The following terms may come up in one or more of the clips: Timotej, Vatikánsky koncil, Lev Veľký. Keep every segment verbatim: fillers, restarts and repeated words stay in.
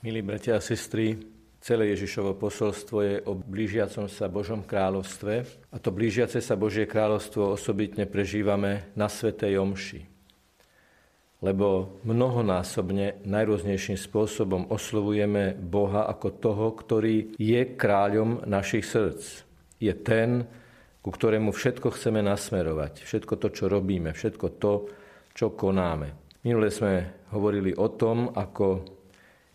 Milí bratia a sestry, celé Ježišovo posolstvo je o blížiacom sa Božom kráľovstve a to blížiace sa Božie kráľovstvo osobitne prežívame na svätej omši, lebo mnohonásobne najrôznejším spôsobom oslovujeme Boha ako toho, ktorý je kráľom našich srdc. Je ten, ku ktorému všetko chceme nasmerovať, všetko to, čo robíme, všetko to, čo konáme. Minule sme hovorili o tom, ako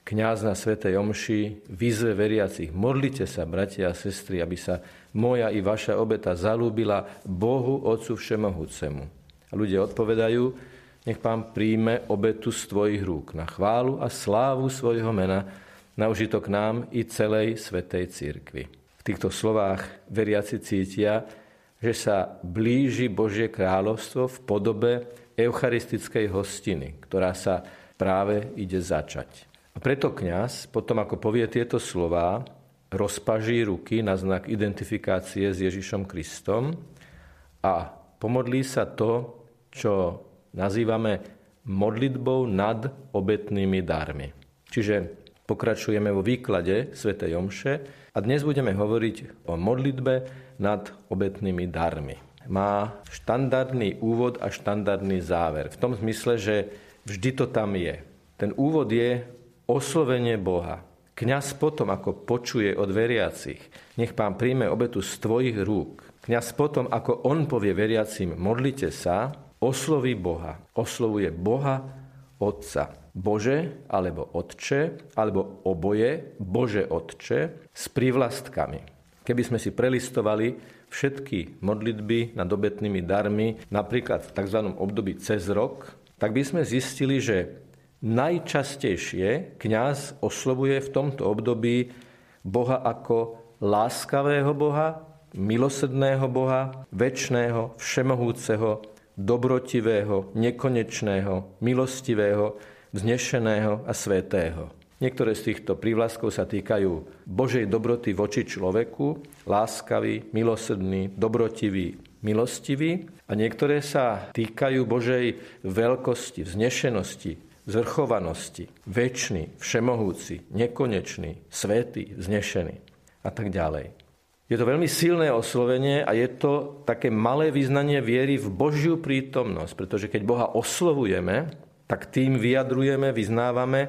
kňaz na svätej omši vyzve veriacich: modlite sa, bratia a sestry, aby sa moja i vaša obeta zalúbila Bohu, Otcu Všemohúcemu. A ľudia odpovedajú: nech Pán príjme obetu z tvojich rúk na chválu a slávu svojho mena, na užitok nám i celej svätej cirkvi. V týchto slovách veriaci cítia, že sa blíži Božie kráľovstvo v podobe eucharistickej hostiny, ktorá sa práve ide začať. A preto kňaz, potom ako povie tieto slová, rozpaží ruky na znak identifikácie s Ježišom Kristom a pomodlí sa to, čo nazývame modlitbou nad obetnými darmi. Čiže pokračujeme vo výklade svätej omše a dnes budeme hovoriť o modlitbe nad obetnými darmi. Má štandardný úvod a štandardný záver. V tom zmysle, že vždy to tam je. Ten úvod je oslovenie Boha. Kňaz potom, ako počuje od veriacich: nech Pán príjme obetu z tvojich rúk. Kňaz potom, ako on povie veriacim: modlite sa, osloví Boha. Oslovuje Boha Otca. Bože alebo Otče, alebo oboje, Bože Otče, s prívlastkami. Keby sme si prelistovali všetky modlitby nad obetnými darmi, napríklad v tzv. Období cez rok, tak by sme zistili, že najčastejšie kňaz oslovuje v tomto období Boha ako láskavého Boha, milosrdného Boha, večného, všemohúceho, dobrotivého, nekonečného, milostivého, vznešeného a svätého. Niektoré z týchto prívlastkov sa týkajú Božej dobroty voči človeku: láskavý, milosrdný, dobrotivý, milostivý. A niektoré sa týkajú Božej veľkosti, vznešenosti, zvrchovanosti: večný, všemohúci, nekonečný, svätý, vznešený a tak ďalej. Je to veľmi silné oslovenie a je to také malé vyznanie viery v Božiu prítomnosť, pretože keď Boha oslovujeme, tak tým vyjadrujeme, vyznávame,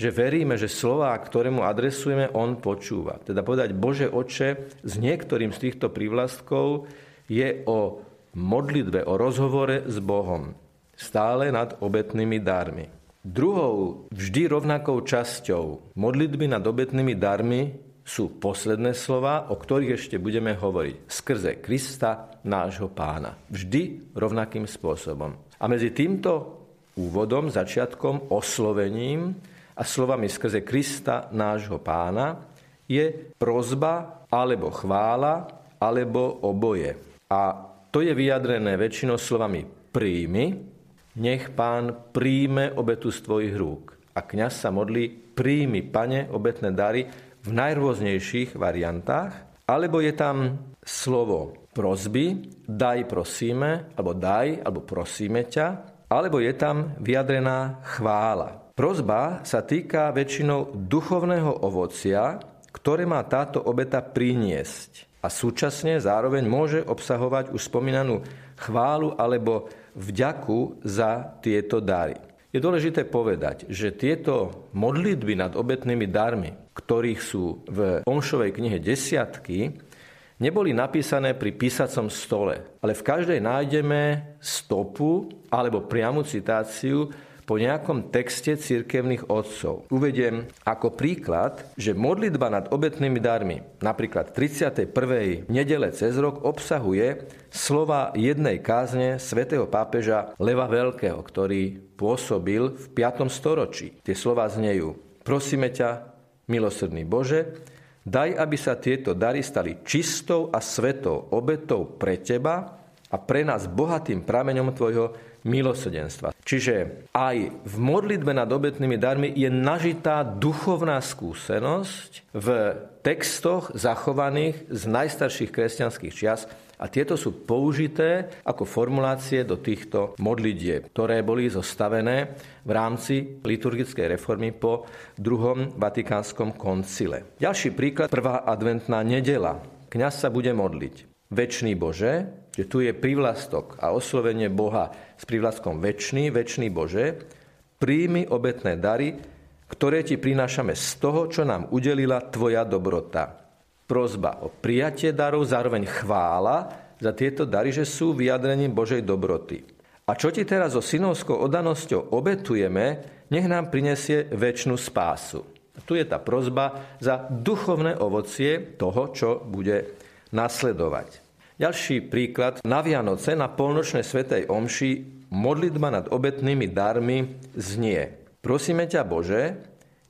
že veríme, že slová, ktoré mu adresujeme, on počúva. Teda povedať Bože Otče s niektorým z týchto prívlastkov je o modlitbe, o rozhovore s Bohom, stále nad obetnými darmi. Druhou, vždy rovnakou časťou modlitby nad obetnými darmi sú posledné slová, o ktorých ešte budeme hovoriť: skrze Krista, nášho Pána. Vždy rovnakým spôsobom. A medzi týmto úvodom, začiatkom, oslovením a slovami skrze Krista, nášho Pána, je prosba alebo chvála alebo oboje. A to je vyjadrené väčšinou slovami príjmi. Nech Pán príjme obetu z tvojich rúk. A kňaz sa modlí: príjmi, Pane, obetné dary v najrôznejších variantách. Alebo je tam slovo prosby: daj, prosíme, alebo daj, alebo prosíme ťa. Alebo je tam vyjadrená chvála. Prosba sa týka väčšinou duchovného ovocia, ktoré má táto obeta priniesť. A súčasne zároveň môže obsahovať už spomínanú chválu alebo vďaku za tieto dary. Je dôležité povedať, že tieto modlitby nad obetnými darmi, ktorých sú v omšovej knihe desiatky, neboli napísané pri písacom stole, ale v každej nájdeme stopu alebo priamu citáciu po nejakom texte cirkevných otcov. Uvediem ako príklad, že modlitba nad obetnými darmi, napríklad tridsiatej prvej nedele cez rok, obsahuje slova jednej kázne svätého pápeža Leva Veľkého, ktorý pôsobil v piatom storočí. Tie slova znejú: prosíme ťa, milosrdný Bože, daj, aby sa tieto dary stali čistou a svetou obetou pre teba a pre nás bohatým prameňom tvojho milosrdenstva. Čiže aj v modlitbe nad obetnými darmi je nažitá duchovná skúsenosť v textoch zachovaných z najstarších kresťanských čias, a tieto sú použité ako formulácie do týchto modlitieb, ktoré boli zostavené v rámci liturgickej reformy po druhom Vatikánskom koncile. Ďalší príklad, prvá adventná nedela. Kňaz sa bude modliť. Večný Bože, že tu je prívlastok a oslovenie Boha s prívlastkom večný, večný Bože, príjmi obetné dary, ktoré ti prinášame z toho, čo nám udelila tvoja dobrota. Prosba o prijatie darov, zároveň chvála za tieto dary, že sú vyjadrením Božej dobroty. A čo ti teraz so synovskou oddanosťou obetujeme, nech nám prinesie večnú spásu. Tu je tá prosba za duchovné ovocie toho, čo bude nasledovať. Ďalší príklad. Na Vianoce, na polnočnej svätej omši, modlitba nad obetnými darmi znie: Prosíme ťa, Bože,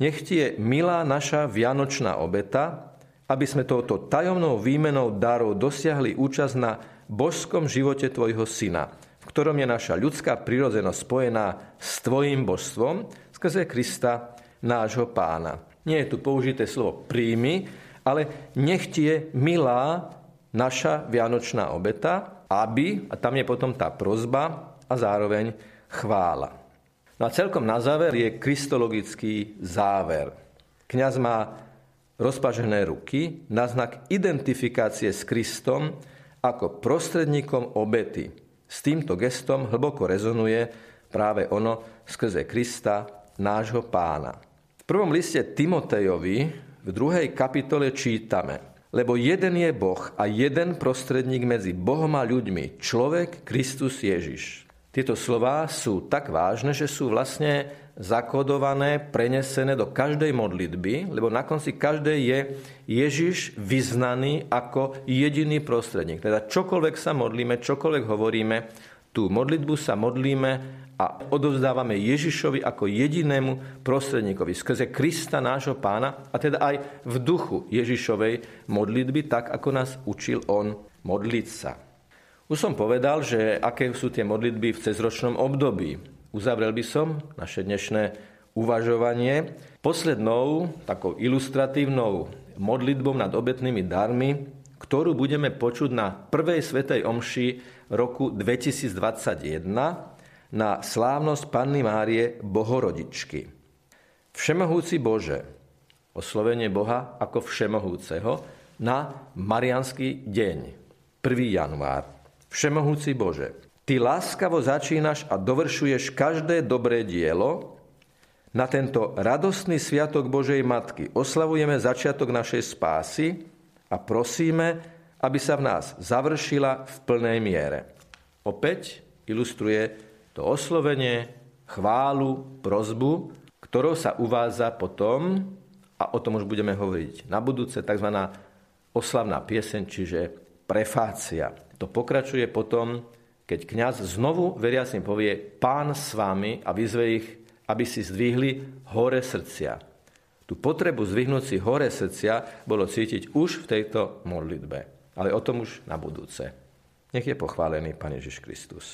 nech ti je milá naša vianočná obeta, aby sme touto tajomnou výmenou darov dosiahli účasť na božskom živote tvojho syna, v ktorom je naša ľudská prirodzenosť spojená s tvojim božstvom skrze Krista, nášho pána. Nie je tu použité slovo príjmi, ale nech ti je milá naša vianočná obeta, aby, a tam je potom tá prosba a zároveň chvála. No a celkom na záver je kristologický záver. Kňaz má rozpažené ruky na znak identifikácie s Kristom ako prostredníkom obety. S týmto gestom hlboko rezonuje práve ono skrze Krista, nášho pána. V prvom liste Timotejovi v druhej kapitole čítame: Lebo jeden je Boh a jeden prostredník medzi Bohom a ľuďmi, človek Kristus Ježiš. Tieto slová sú tak vážne, že sú vlastne zakodované, prenesené do každej modlitby, lebo na konci každej je Ježiš vyznaný ako jediný prostredník. Teda čokoľvek sa modlíme, čokoľvek hovoríme, tú modlitbu sa modlíme a odovzdávame Ježišovi ako jedinému prostredníkovi skrze Krista, nášho pána, a teda aj v duchu Ježišovej modlitby, tak ako nás učil on modliť sa. Už som povedal, že aké sú tie modlitby v cezročnom období. Uzavrel by som naše dnešné uvažovanie poslednou takou ilustratívnou modlitbou nad obetnými darmi, ktorú budeme počuť na prvej svätej omši roku dvetisícdvadsaťjeden na slávnosť Panny Márie Bohorodičky. Všemohúci Bože, oslovenie Boha ako všemohúceho na mariánsky deň, prvého januára. Všemohúci Bože, ty láskavo začínaš a dovršuješ každé dobré dielo. Na tento radostný sviatok Božej Matky oslavujeme začiatok našej spásy a prosíme, aby sa v nás završila v plnej miere. Opäť ilustruje to oslovenie, chválu, prosbu, ktorou sa uvádza potom, a o tom už budeme hovoriť na budúce, tzv. Oslavná pieseň, čiže prefácia. To pokračuje potom, keď kňaz znovu veriacim povie: Pán s vami, a vyzve ich, aby si zdvihli hore srdcia. Tú potrebu zdvihnúť si hore srdcia bolo cítiť už v tejto modlitbe. Ale o tom už na budúce. Nech je pochválený Pán Ježiš Kristus.